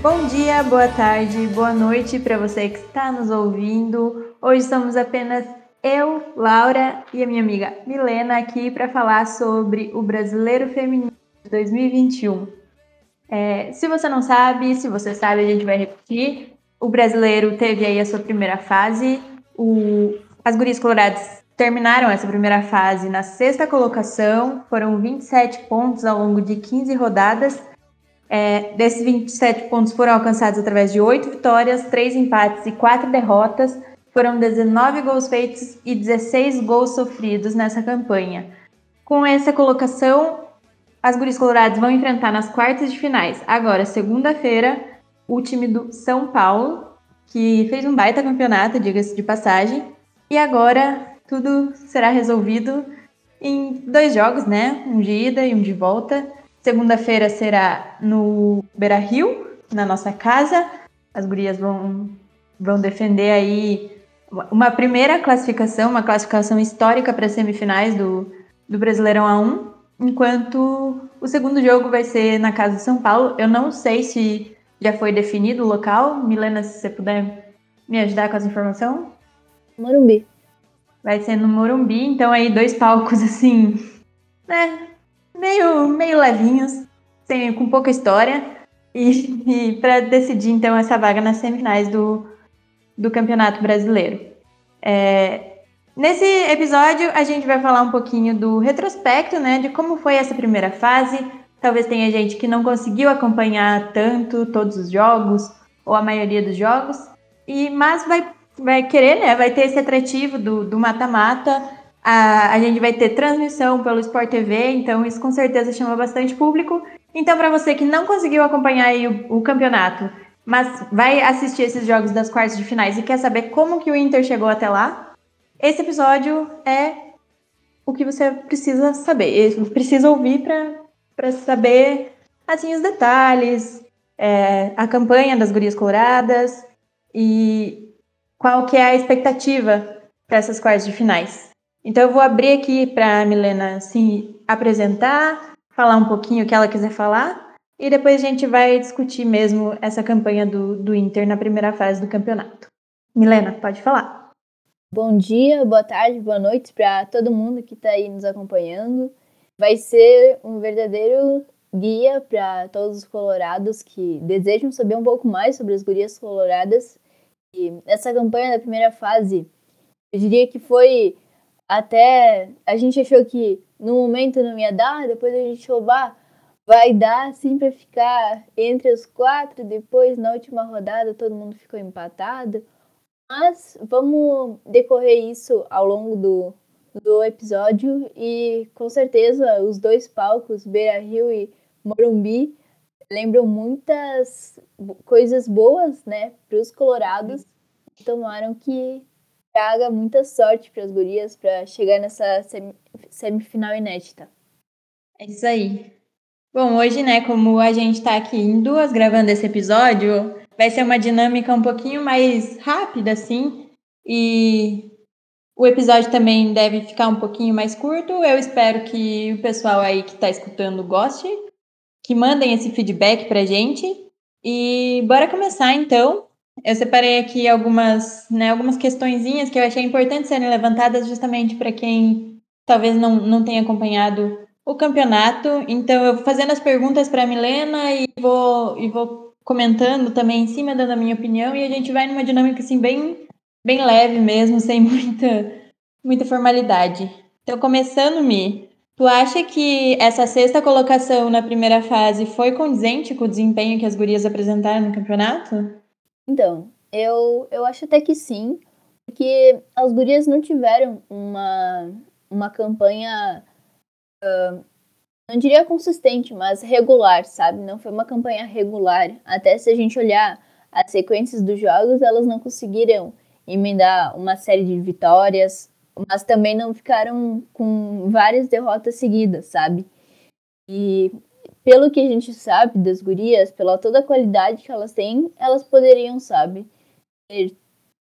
Bom dia, boa tarde, boa noite para você que está nos ouvindo. Hoje somos apenas eu, Laura e a minha amiga Milena aqui para falar sobre o Brasileiro Feminino de 2021. Se você não sabe, se você sabe, a gente vai repetir. O Brasileiro teve aí a sua primeira fase. As Gurias Coloradas terminaram essa primeira fase na sexta colocação. Foram 27 pontos ao longo de 15 rodadas. Desses 27 pontos foram alcançados através de 8 vitórias, 3 empates e 4 derrotas. Foram 19 gols feitos e 16 gols sofridos nessa campanha. Com essa colocação, as Gurias Coloradas vão enfrentar nas quartas de finais, agora segunda-feira, o time do São Paulo, que fez um baita campeonato, diga-se de passagem. E agora tudo será resolvido em 2 jogos, né? Um de ida e um de volta. Segunda-feira será no Beira Rio, na nossa casa. As gurias vão defender aí uma primeira classificação, uma classificação histórica para as semifinais do Brasileirão A1, enquanto o segundo jogo vai ser na casa de São Paulo. Eu não sei se já foi definido o local. Milena, se você puder me ajudar com essa informação. Morumbi. Vai ser no Morumbi, então aí 2 palcos assim, né? Meio levinhos, com pouca história, e para decidir então essa vaga nas semifinais do Campeonato Brasileiro. Nesse episódio a gente vai falar um pouquinho do retrospecto, né, de como foi essa primeira fase. Talvez tenha gente que não conseguiu acompanhar tanto todos os jogos, ou a maioria dos jogos, mas vai querer, né, vai ter esse atrativo do mata-mata. A gente vai ter transmissão pelo Sport TV, então isso com certeza chama bastante público. Então, para você que não conseguiu acompanhar aí o campeonato, mas vai assistir esses jogos das quartas de finais e quer saber como que o Inter chegou até lá, esse episódio é o que você precisa saber, precisa ouvir para saber assim, os detalhes, a campanha das Gurias Coloradas e qual que é a expectativa para essas quartas de finais. Então eu vou abrir aqui para a Milena se apresentar, falar um pouquinho o que ela quiser falar e depois a gente vai discutir mesmo essa campanha do Inter na primeira fase do campeonato. Milena, pode falar. Bom dia, boa tarde, boa noite para todo mundo que está aí nos acompanhando. Vai ser um verdadeiro guia para todos os colorados que desejam saber um pouco mais sobre as Gurias Coloradas. E essa campanha da primeira fase, eu diria que foi... Até a gente achou que no momento não ia dar, depois a gente achou, vai dar sim pra ficar entre os 4, depois na última rodada todo mundo ficou empatado. Mas vamos decorrer isso ao longo do episódio e com certeza os 2 palcos, Beira Rio e Morumbi, lembram muitas coisas boas, né, pros colorados, que tomaram que... traga muita sorte para as gurias para chegar nessa semifinal inédita. É isso aí. Bom, hoje, né, como a gente está aqui em duas gravando esse episódio, vai ser uma dinâmica um pouquinho mais rápida, assim, e o episódio também deve ficar um pouquinho mais curto. Eu espero que o pessoal aí que está escutando goste, que mandem esse feedback para a gente. E bora começar, então. Eu separei aqui algumas questõezinhas que eu achei importante serem levantadas justamente para quem talvez não tenha acompanhado o campeonato. Então, eu vou fazendo as perguntas para a Milena e vou comentando também em cima, dando a minha opinião. E a gente vai numa dinâmica assim, bem, bem leve mesmo, sem muita formalidade. Então, começando, Mi, tu acha que essa sexta colocação na primeira fase foi condizente com o desempenho que as gurias apresentaram no campeonato? Então, eu acho até que sim, porque as gurias não tiveram uma campanha, não diria consistente, mas regular, sabe? Não foi uma campanha regular. Até se a gente olhar as sequências dos jogos, elas não conseguiram emendar uma série de vitórias, mas também não ficaram com várias derrotas seguidas, sabe? E... pelo que a gente sabe das gurias, pela toda a qualidade que elas têm, elas poderiam, sabe,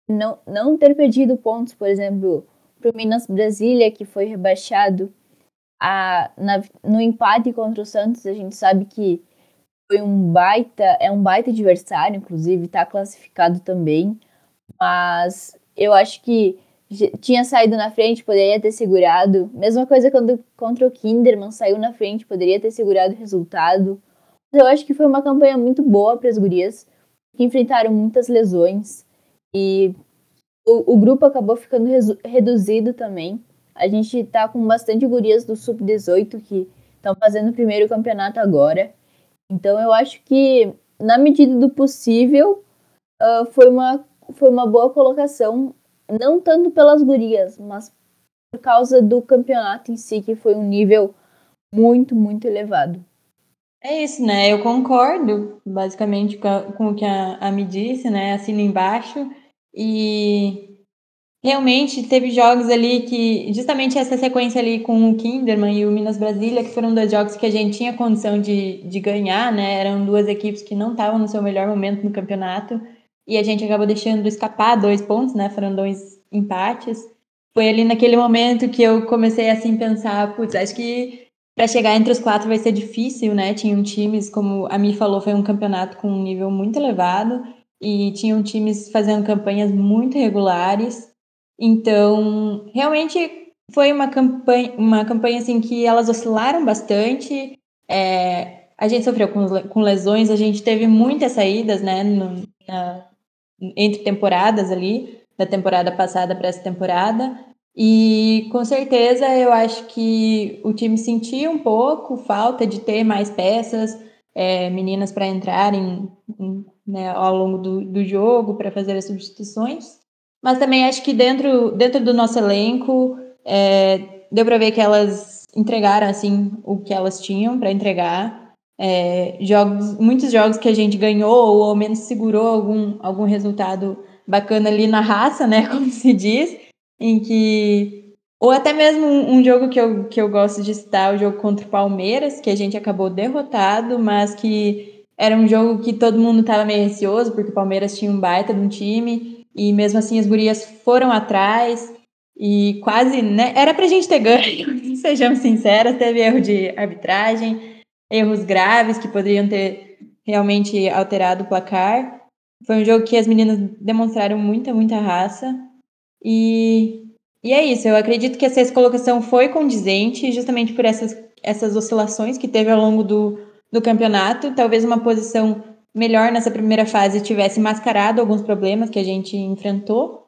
não ter perdido pontos, por exemplo, para o Minas Brasília, que foi rebaixado no empate contra o Santos. A gente sabe que foi um baita adversário, inclusive está classificado também, mas eu acho que tinha saído na frente, poderia ter segurado. Mesma coisa quando contra o Kinderman, saiu na frente, poderia ter segurado o resultado. Mas eu acho que foi uma campanha muito boa para as gurias, que enfrentaram muitas lesões e o grupo acabou ficando reduzido também. A gente está com bastante gurias do Sub-18 que estão fazendo o primeiro campeonato agora. Então eu acho que, na medida do possível, foi uma boa colocação. Não tanto pelas gurias, mas por causa do campeonato em si, que foi um nível muito, muito elevado. É isso, né? Eu concordo, basicamente, com o que a Ami disse, né? Assino embaixo. E realmente teve jogos ali que, justamente essa sequência ali com o Kinderman e o Minas Brasília, que foram dois jogos que a gente tinha condição de ganhar, né? Eram duas equipes que não estavam no seu melhor momento no campeonato. E a gente acabou deixando escapar 2 pontos, né? Foram 2 empates. Foi ali naquele momento que eu comecei assim pensar, putz, acho que para chegar entre os 4 vai ser difícil, né? Tinham times, como a Mi falou, foi um campeonato com um nível muito elevado e tinham times fazendo campanhas muito regulares. Então, realmente foi uma campanha assim que elas oscilaram bastante. A gente sofreu com lesões, a gente teve muitas saídas, né? Entre temporadas ali, da temporada passada para essa temporada, e com certeza eu acho que o time sentia um pouco falta de ter mais peças, meninas para entrarem, né, ao longo do jogo, para fazer as substituições, mas também acho que dentro do nosso elenco deu para ver que elas entregaram assim o que elas tinham para entregar. Muitos jogos que a gente ganhou ou ao menos segurou algum resultado bacana ali na raça, né, como se diz, em que, ou até mesmo um jogo que eu gosto de citar, o jogo contra o Palmeiras, que a gente acabou derrotado, mas que era um jogo que todo mundo estava meio receoso, porque o Palmeiras tinha um baita de um time, e mesmo assim as gurias foram atrás e quase, né, era pra gente ter ganho, sejamos sinceras, teve erro de arbitragem, erros graves que poderiam ter realmente alterado o placar. Foi um jogo que as meninas demonstraram muita, muita raça. E é isso, eu acredito que essa colocação foi condizente justamente por essas oscilações que teve ao longo do campeonato. Talvez uma posição melhor nessa primeira fase tivesse mascarado alguns problemas que a gente enfrentou.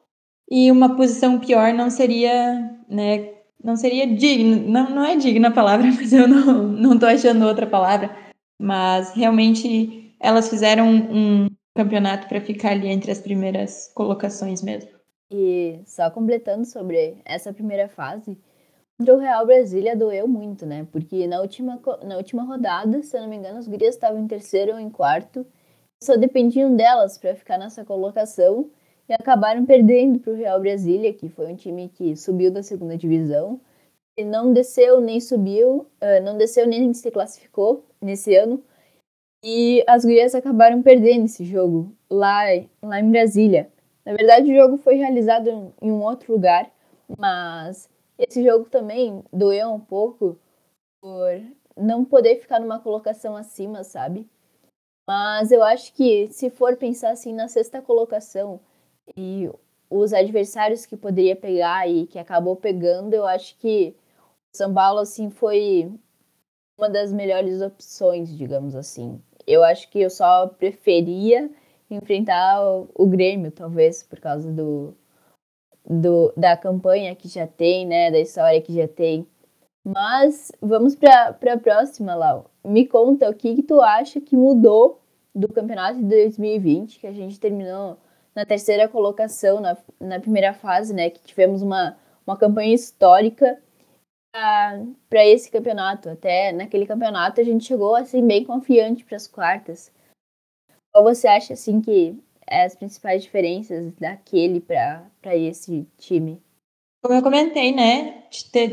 E uma posição pior não seria, né, não seria digno, não é digna a palavra, mas eu não tô achando outra palavra, mas realmente elas fizeram um campeonato para ficar ali entre as primeiras colocações mesmo. E só completando sobre essa primeira fase, contra o Real Brasília doeu muito, né, porque na última rodada, se eu não me engano, as gurias estavam em terceiro ou em quarto, só dependiam delas para ficar nessa colocação, e acabaram perdendo para o Real Brasília, que foi um time que subiu da segunda divisão, e não desceu nem subiu, não desceu nem se classificou nesse ano, e as gurias acabaram perdendo esse jogo lá em Brasília. Na verdade, o jogo foi realizado em um outro lugar, mas esse jogo também doeu um pouco por não poder ficar numa colocação acima, sabe? Mas eu acho que, se for pensar assim, na sexta colocação, e os adversários que poderia pegar e que acabou pegando, eu acho que o São Paulo, assim, foi uma das melhores opções, digamos assim. Eu acho que eu só preferia enfrentar o Grêmio, talvez, por causa da campanha que já tem, né, da história que já tem. Mas vamos para a próxima, Lau. Me conta o que tu acha que mudou do campeonato de 2020, que a gente terminou na terceira colocação, na primeira fase, né, que tivemos uma campanha histórica para esse campeonato. Até naquele campeonato a gente chegou assim bem confiante para as quartas. Qual você acha assim que é as principais diferenças daquele para esse time? Como eu comentei, né,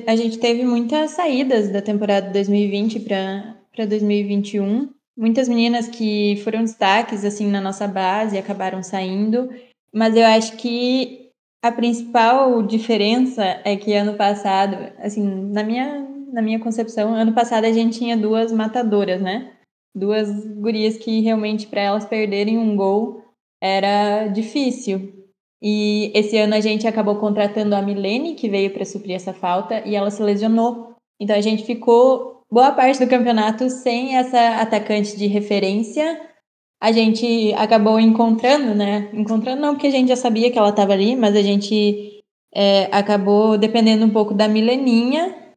a gente teve muitas saídas da temporada 2020 para 2021. Muitas meninas que foram destaques assim na nossa base acabaram saindo, mas eu acho que a principal diferença é que ano passado, assim, na minha concepção, ano passado a gente tinha 2 matadoras, né? Duas gurias que realmente para elas perderem um gol era difícil. E esse ano a gente acabou contratando a Milene, que veio para suprir essa falta, e ela se lesionou. Então a gente ficou boa parte do campeonato sem essa atacante de referência. A gente acabou encontrando, né? Encontrando não, porque a gente já sabia que ela estava ali, mas a gente acabou dependendo um pouco da Mileninha,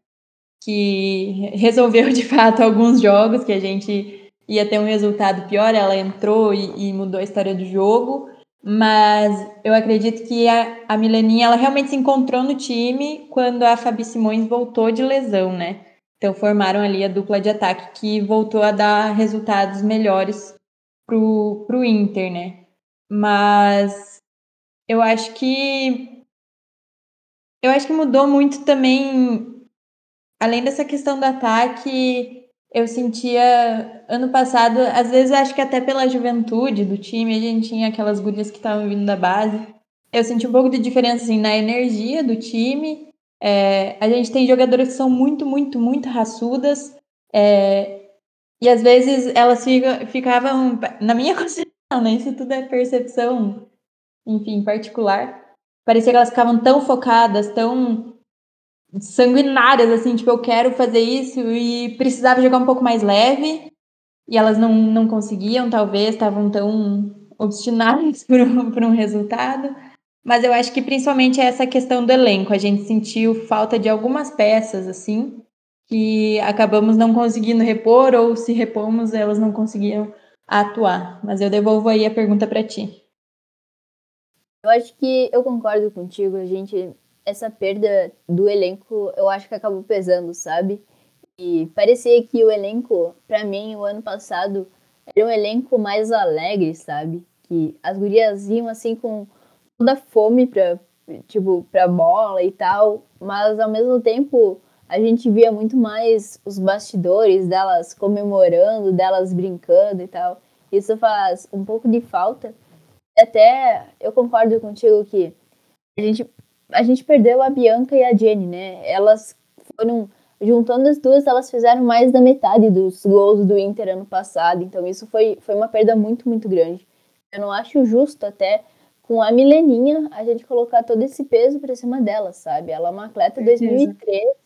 que resolveu de fato alguns jogos que a gente ia ter um resultado pior. Ela entrou e mudou a história do jogo. Mas eu acredito que a Mileninha, ela realmente se encontrou no time quando a Fabi Simões voltou de lesão, né? Então formaram ali a dupla de ataque que voltou a dar resultados melhores pro Inter, né? Mas eu acho que mudou muito também, além dessa questão do ataque. Eu sentia, ano passado, às vezes acho que até pela juventude do time, a gente tinha aquelas gurias que estavam vindo da base. Eu senti um pouco de diferença assim, na energia do time. A gente tem jogadoras que são muito, muito, muito raçudas. E às vezes elas ficavam, na minha concepção, né? Isso tudo é percepção, enfim, particular. Parecia que elas ficavam tão focadas, tão sanguinárias, assim, tipo, eu quero fazer isso, e precisava jogar um pouco mais leve, e elas não conseguiam, talvez, estavam tão obstinadas por um resultado. Mas eu acho que principalmente essa questão do elenco, a gente sentiu falta de algumas peças, assim, que acabamos não conseguindo repor, ou se repomos, elas não conseguiam atuar. Mas eu devolvo aí a pergunta para ti. Eu acho que eu concordo contigo, a gente... Essa perda do elenco, eu acho que acabou pesando, sabe? E parecia que o elenco, pra mim, o ano passado, era um elenco mais alegre, sabe? Que as gurias iam, assim, com toda fome pra bola e tal. Mas, ao mesmo tempo, a gente via muito mais os bastidores delas comemorando, delas brincando e tal. Isso faz um pouco de falta. Até eu concordo contigo que a gente perdeu a Bianca e a Jenny, né? Elas foram... Juntando as duas, elas fizeram mais da metade dos gols do Inter ano passado. Então, isso foi uma perda muito, muito grande. Eu não acho justo até, com a Mileninha, a gente colocar todo esse peso pra cima dela, sabe? Ela é uma atleta de 2003.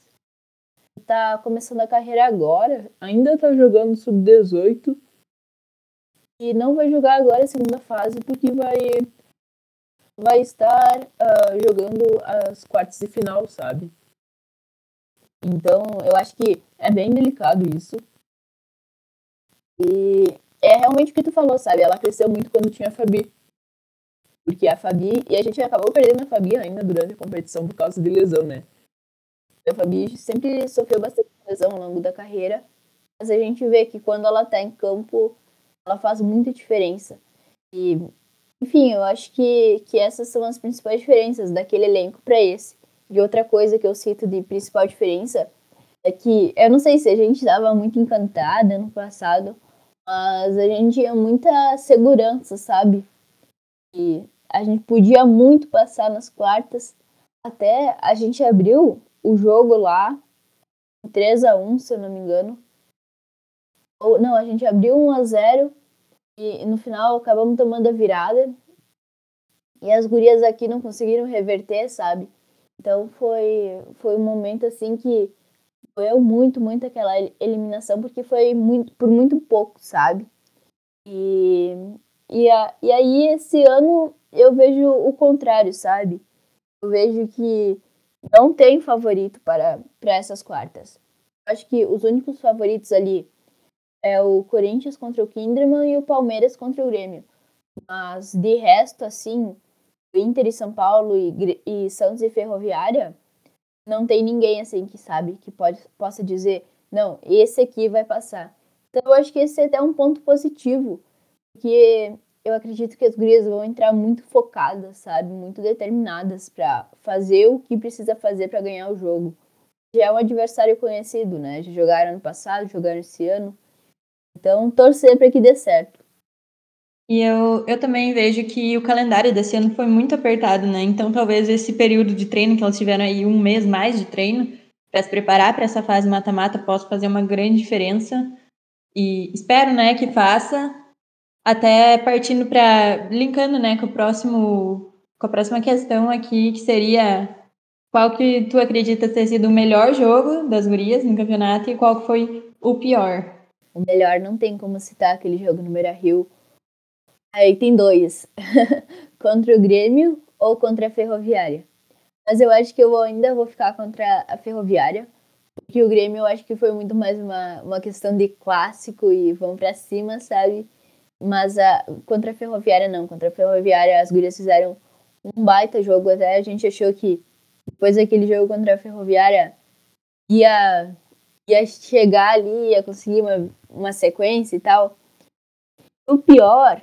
Tá começando a carreira agora. Ainda tá jogando sub-18. E não vai jogar agora a segunda fase, porque vai estar jogando as quartas de final, sabe? Então, eu acho que é bem delicado isso. E é realmente o que tu falou, sabe? Ela cresceu muito quando tinha a Fabi. Porque a Fabi... E a gente acabou perdendo a Fabi ainda durante a competição por causa de lesão, né? A Fabi sempre sofreu bastante lesão ao longo da carreira. Mas a gente vê que quando ela tá em campo, ela faz muita diferença. E... Enfim, eu acho que essas são as principais diferenças daquele elenco para esse. E outra coisa que eu cito de principal diferença é que, eu não sei se a gente estava muito encantada no passado, mas a gente tinha muita segurança, sabe? E a gente podia muito passar nas quartas. Até a gente abriu o jogo lá, 3-1, se eu não me engano. Ou, não, a gente abriu 1-0. E no final acabamos tomando a virada. E as gurias aqui não conseguiram reverter, sabe? Então foi um momento assim que doeu muito, muito aquela eliminação. Porque foi muito, por muito pouco, sabe? E aí esse ano eu vejo o contrário, sabe? Eu vejo que não tem favorito para essas quartas. Acho que os únicos favoritos ali é o Corinthians contra o Kinderman e o Palmeiras contra o Grêmio. Mas, de resto, assim, o Inter e São Paulo e Santos e Ferroviária, não tem ninguém, assim, que sabe, que possa dizer, não, esse aqui vai passar. Então, eu acho que esse é até um ponto positivo, porque eu acredito que as gurias vão entrar muito focadas, sabe, muito determinadas para fazer o que precisa fazer para ganhar o jogo. Já é um adversário conhecido, né? Já jogaram ano passado, jogaram esse ano. Então, torcer para que dê certo. E eu também vejo que o calendário desse ano foi muito apertado, né? Então, talvez esse período de treino, que elas tiveram aí um mês mais de treino, para se preparar para essa fase mata-mata, possa fazer uma grande diferença. E espero, né, que faça, até partindo para, linkando, né, com a próxima questão aqui, que seria qual que tu acredita ter sido o melhor jogo das gurias no campeonato e qual que foi o pior? O melhor não tem como citar aquele jogo no Beira Rio. Aí tem dois, contra o Grêmio ou contra a Ferroviária. Mas eu acho que eu ainda vou ficar contra a Ferroviária, porque o Grêmio eu acho que foi muito mais uma questão de clássico e vão pra cima, sabe? Mas contra a Ferroviária não, contra a Ferroviária as gurias fizeram um baita jogo, até a gente achou que depois daquele jogo contra a Ferroviária ia chegar ali, ia conseguir uma sequência e tal. O pior...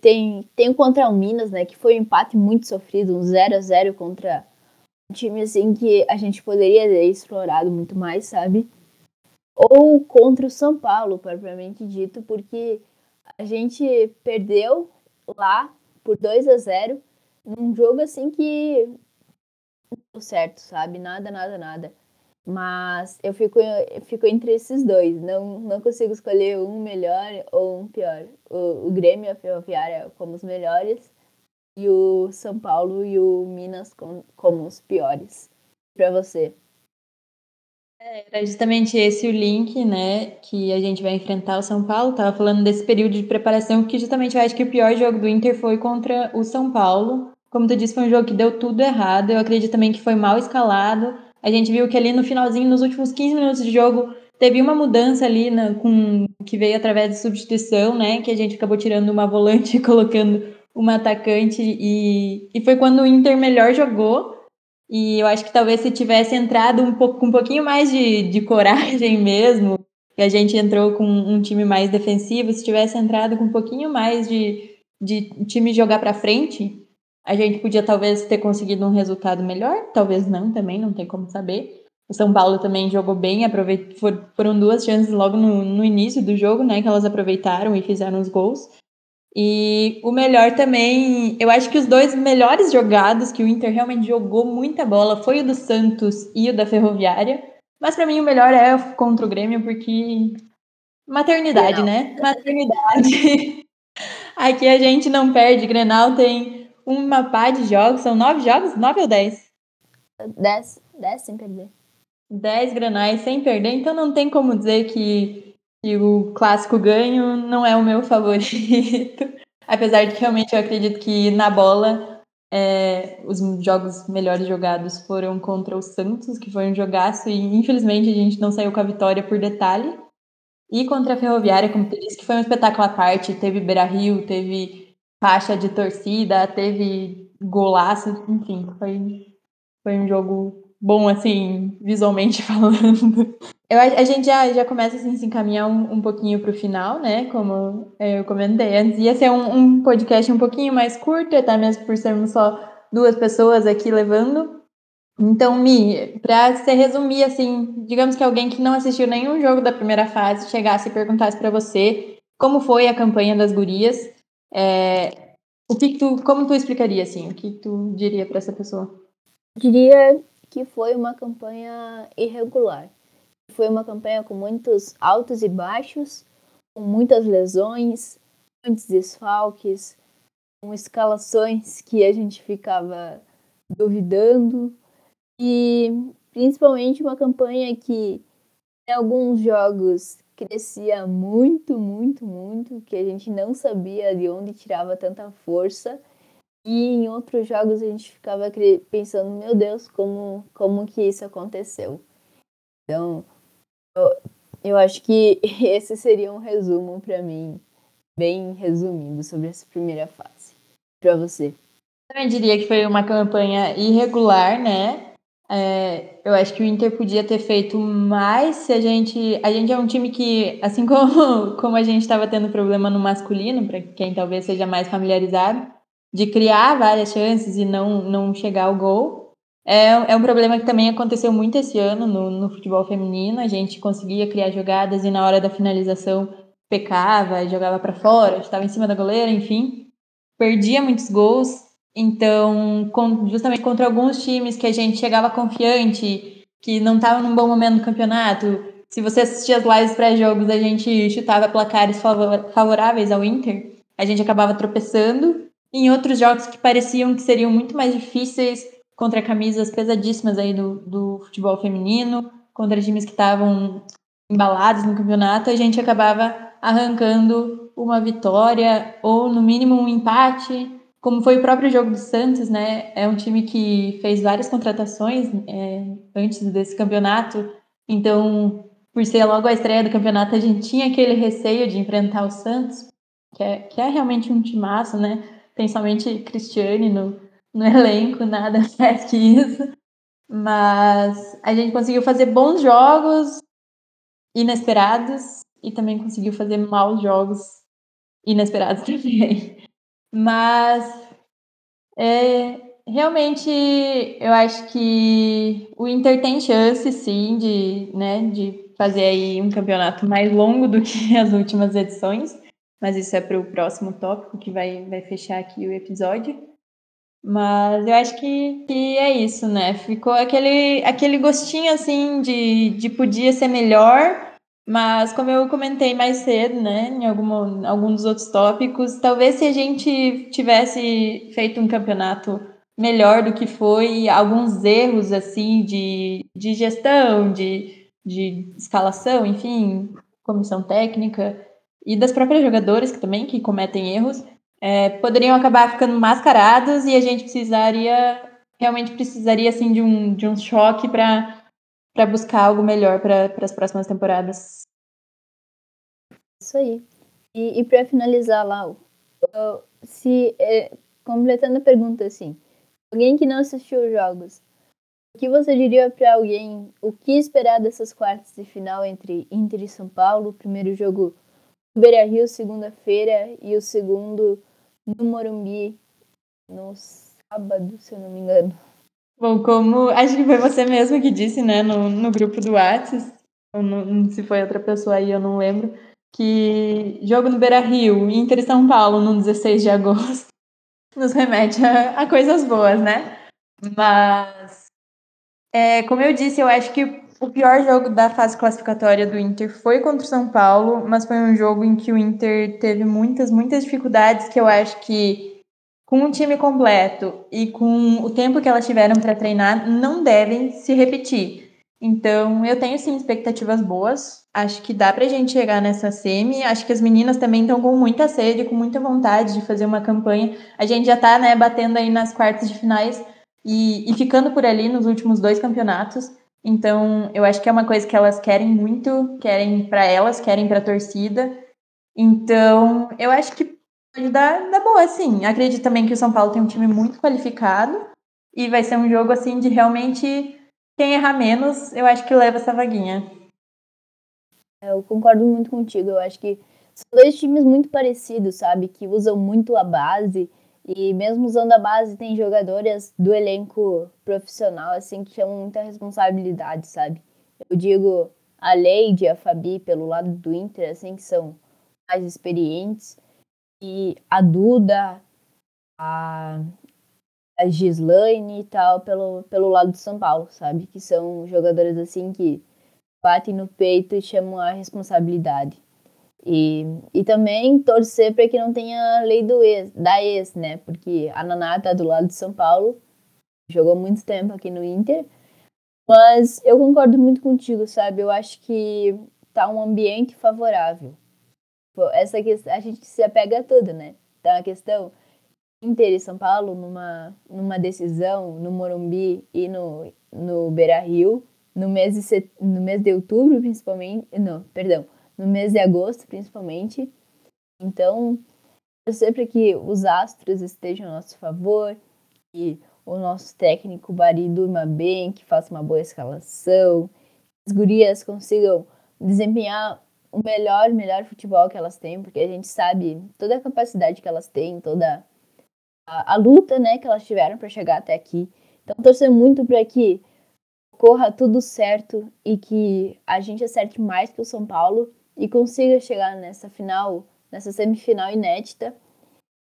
Tem contra o Minas, né, que foi um empate muito sofrido, um 0-0 contra um time, assim, que a gente poderia ter explorado muito mais, sabe? Ou contra o São Paulo, propriamente dito, porque a gente perdeu lá por 2-0 num jogo, assim, que não deu certo, sabe? Nada. Mas eu fico entre esses dois. Não consigo escolher um melhor ou um pior. O Grêmio e a Ferroviária como os melhores. E o São Paulo e o Minas como os piores. Pra você. Era justamente esse o link, né? Que a gente vai enfrentar o São Paulo. Tava falando desse período de preparação. Que justamente eu acho que o pior jogo do Inter foi contra o São Paulo. Como tu disse, foi um jogo que deu tudo errado. Eu acredito também que foi mal escalado. A gente viu que ali no finalzinho, nos últimos 15 minutos de jogo, teve uma mudança ali que veio através de substituição, né? Que a gente acabou tirando uma volante e colocando uma atacante. E foi quando o Inter melhor jogou. E eu acho que talvez se tivesse entrado com um pouquinho mais de coragem mesmo, que a gente entrou com um time mais defensivo, se tivesse entrado com um pouquinho mais de time jogar para frente... A gente podia talvez ter conseguido um resultado melhor, talvez não também, não tem como saber. O São Paulo também jogou bem, foram duas chances logo no início do jogo, né, que elas aproveitaram e fizeram os gols. E o melhor também, eu acho que os dois melhores jogados que o Inter realmente jogou muita bola foi o do Santos e o da Ferroviária, mas para mim o melhor é contra o Grêmio, porque maternidade, né? Maternidade. Aqui a gente não perde, Grenal tem... Uma pá de jogos, são 9 jogos? 9 ou 10? 10 sem perder. 10 Grenais sem perder, então não tem como dizer que o clássico ganho não é o meu favorito. Apesar de que realmente eu acredito que na bola os jogos melhores jogados foram contra o Santos, que foi um jogaço e infelizmente a gente não saiu com a vitória por detalhe. E contra a Ferroviária, como tu disse, que foi um espetáculo à parte, teve Beira Rio, teve... faixa de torcida, teve golaço, enfim, foi um jogo bom, assim, visualmente falando. A gente já começa, assim, se encaminhar um pouquinho pro final, né, como eu comentei antes. Ia ser um podcast um pouquinho mais curto, até mesmo por sermos só duas pessoas aqui levando. Então, pra se resumir, assim, digamos que alguém que não assistiu nenhum jogo da primeira fase chegasse e perguntasse pra você como foi a campanha das gurias, como tu explicaria, assim, o que tu diria para essa pessoa? Diria que foi uma campanha irregular, foi uma campanha com muitos altos e baixos, com muitas lesões, muitos desfalques, com escalações que a gente ficava duvidando e principalmente uma campanha que em alguns jogos crescia muito, que a gente não sabia de onde tirava tanta força. E em outros jogos a gente ficava pensando, meu Deus, como que isso aconteceu? Então, eu acho que esse seria um resumo para mim, bem resumido, sobre essa primeira fase. Para você. Eu também diria que foi uma campanha irregular, né? Eu acho que o Inter podia ter feito mais se a gente é um time que, assim como a gente estava tendo problema no masculino, para quem talvez seja mais familiarizado, de criar várias chances e não chegar ao gol, é um problema que também aconteceu muito esse ano no futebol feminino. A gente conseguia criar jogadas e na hora da finalização pecava, jogava para fora, estava em cima da goleira, enfim, perdia muitos gols. Então, justamente contra alguns times que a gente chegava confiante, que não estava num bom momento no campeonato, Se você assistia as lives pré-jogos, a gente chutava placares favoráveis ao Inter, a gente acabava tropeçando. Em outros jogos que pareciam que seriam muito mais difíceis, contra camisas pesadíssimas aí do futebol feminino, contra times que estavam embalados no campeonato, a gente acabava arrancando uma vitória ou, no mínimo, um empate, como foi o próprio jogo do Santos, né? É um time que fez várias contratações antes desse campeonato, então, por ser logo a estreia do campeonato, a gente tinha aquele receio de enfrentar o Santos, que é realmente um timaço, né? Tem somente Cristiane no elenco, nada mais que isso. Mas a gente conseguiu fazer bons jogos inesperados e também conseguiu fazer maus jogos inesperados também. Mas realmente eu acho que o Inter tem chance, sim, de fazer aí um campeonato mais longo do que as últimas edições. Mas isso é para o próximo tópico que vai fechar aqui o episódio. Mas eu acho que é isso, né? Ficou aquele gostinho, assim, de podia ser melhor, mas como eu comentei mais cedo, né, em algum dos outros tópicos, talvez se a gente tivesse feito um campeonato melhor do que foi, alguns erros, assim, de gestão, de escalação, enfim, comissão técnica, e das próprias jogadoras que cometem erros, poderiam acabar ficando mascarados e a gente precisaria assim, de um choque para buscar algo melhor para as próximas temporadas. Isso aí. E para finalizar, Lau, completando a pergunta, assim, alguém que não assistiu os jogos, o que você diria para alguém, o que esperar dessas quartas de final entre Inter e São Paulo, o primeiro jogo Beira Rio, segunda-feira, e o segundo no Morumbi, no sábado, se eu não me engano. Bom, como acho que foi você mesmo que disse, né, no grupo do WhatsApp, se foi outra pessoa aí, eu não lembro, que jogo no Beira Rio, Inter e São Paulo, no 16 de agosto, nos remete a coisas boas, né? Mas, como eu disse, eu acho que o pior jogo da fase classificatória do Inter foi contra o São Paulo, mas foi um jogo em que o Inter teve muitas, muitas dificuldades que eu acho que, com o time completo e com o tempo que elas tiveram para treinar, não devem se repetir. Então, eu tenho, sim, expectativas boas. Acho que dá para a gente chegar nessa semi. Acho que as meninas também estão com muita sede, com muita vontade de fazer uma campanha. A gente já está, né, batendo aí nas quartas de finais e ficando por ali nos últimos 2 campeonatos. Então, eu acho que é uma coisa que elas querem muito, querem para elas, querem para a torcida. Então, eu acho que pode dar boa, sim. Acredito também que o São Paulo tem um time muito qualificado e vai ser um jogo, assim, de realmente quem errar menos, eu acho que leva essa vaguinha. Eu concordo muito contigo. Eu acho que são 2 times muito parecidos, sabe? Que usam muito a base e mesmo usando a base, tem jogadoras do elenco profissional, assim, que chamam muita responsabilidade, sabe? Eu digo a Leide e a Fabi, pelo lado do Inter, assim, que são mais experientes. E a Duda, a Gislaine e tal, pelo lado do São Paulo, sabe? Que são jogadoras, assim, que batem no peito e chamam a responsabilidade. E também torcer para que não tenha lei da ex, né? Porque a Naná tá do lado de São Paulo, jogou muito tempo aqui no Inter, mas eu concordo muito contigo, sabe? Eu acho que tá um ambiente favorável. Essa questão, a gente se apega a tudo, né? Então a questão Inter e São Paulo numa decisão no Morumbi e no Beira Rio, no mês de outubro principalmente, no mês de agosto, principalmente. Então, torcer para que os astros estejam a nosso favor, que o nosso técnico Bari durma bem, que faça uma boa escalação, que as gurias consigam desempenhar o melhor futebol que elas têm, porque a gente sabe toda a capacidade que elas têm, toda a luta, né, que elas tiveram para chegar até aqui. Então, torcer muito para que corra tudo certo e que a gente acerte mais que o São Paulo e consiga chegar nessa final, nessa semifinal inédita.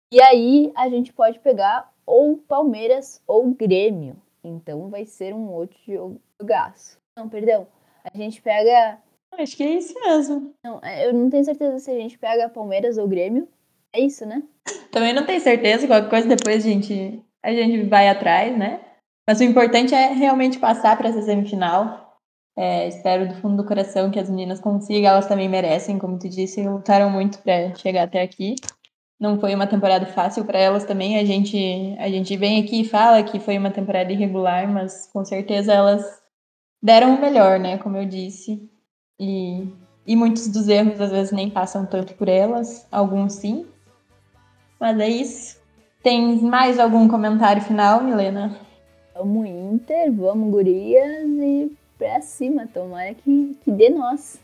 E aí a gente pode pegar ou Palmeiras ou Grêmio. Então vai ser um outro jogaço. Não, perdão. A gente pega Acho que é isso mesmo. Não, eu não tenho certeza se a gente pega Palmeiras ou Grêmio. É isso, né? Também não tenho certeza. Qualquer coisa depois a gente vai atrás, né? Mas o importante é realmente passar para essa semifinal. É, espero do fundo do coração que as meninas consigam. Elas também merecem, como tu disse. Lutaram muito para chegar até aqui. Não foi uma temporada fácil para elas também. A gente vem aqui e fala que foi uma temporada irregular, mas com certeza elas deram o melhor, né? Como eu disse. E muitos dos erros às vezes nem passam tanto por elas, alguns sim. Mas é isso. Tem mais algum comentário final, Milena? Vamos Inter, vamos Gurias e pra cima, tomara que dê nós.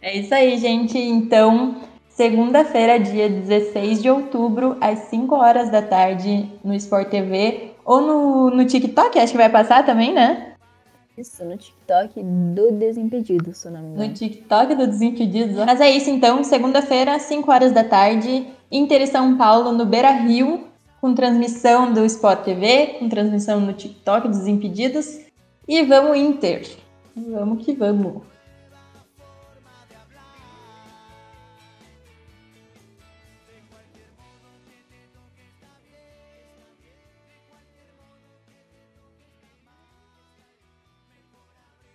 É isso aí, gente. Então, segunda-feira, dia 16 de outubro, às 5 horas da tarde, no Sport TV ou no TikTok, acho que vai passar também, né? Isso, no TikTok do Desimpedidos, seu nome. No TikTok do Desimpedidos. Mas é isso então, segunda-feira, às 5 horas da tarde, Inter e São Paulo no Beira Rio, com transmissão do Sport TV, com transmissão no TikTok dos Desimpedidos. E vamos Inter! Vamos que vamos!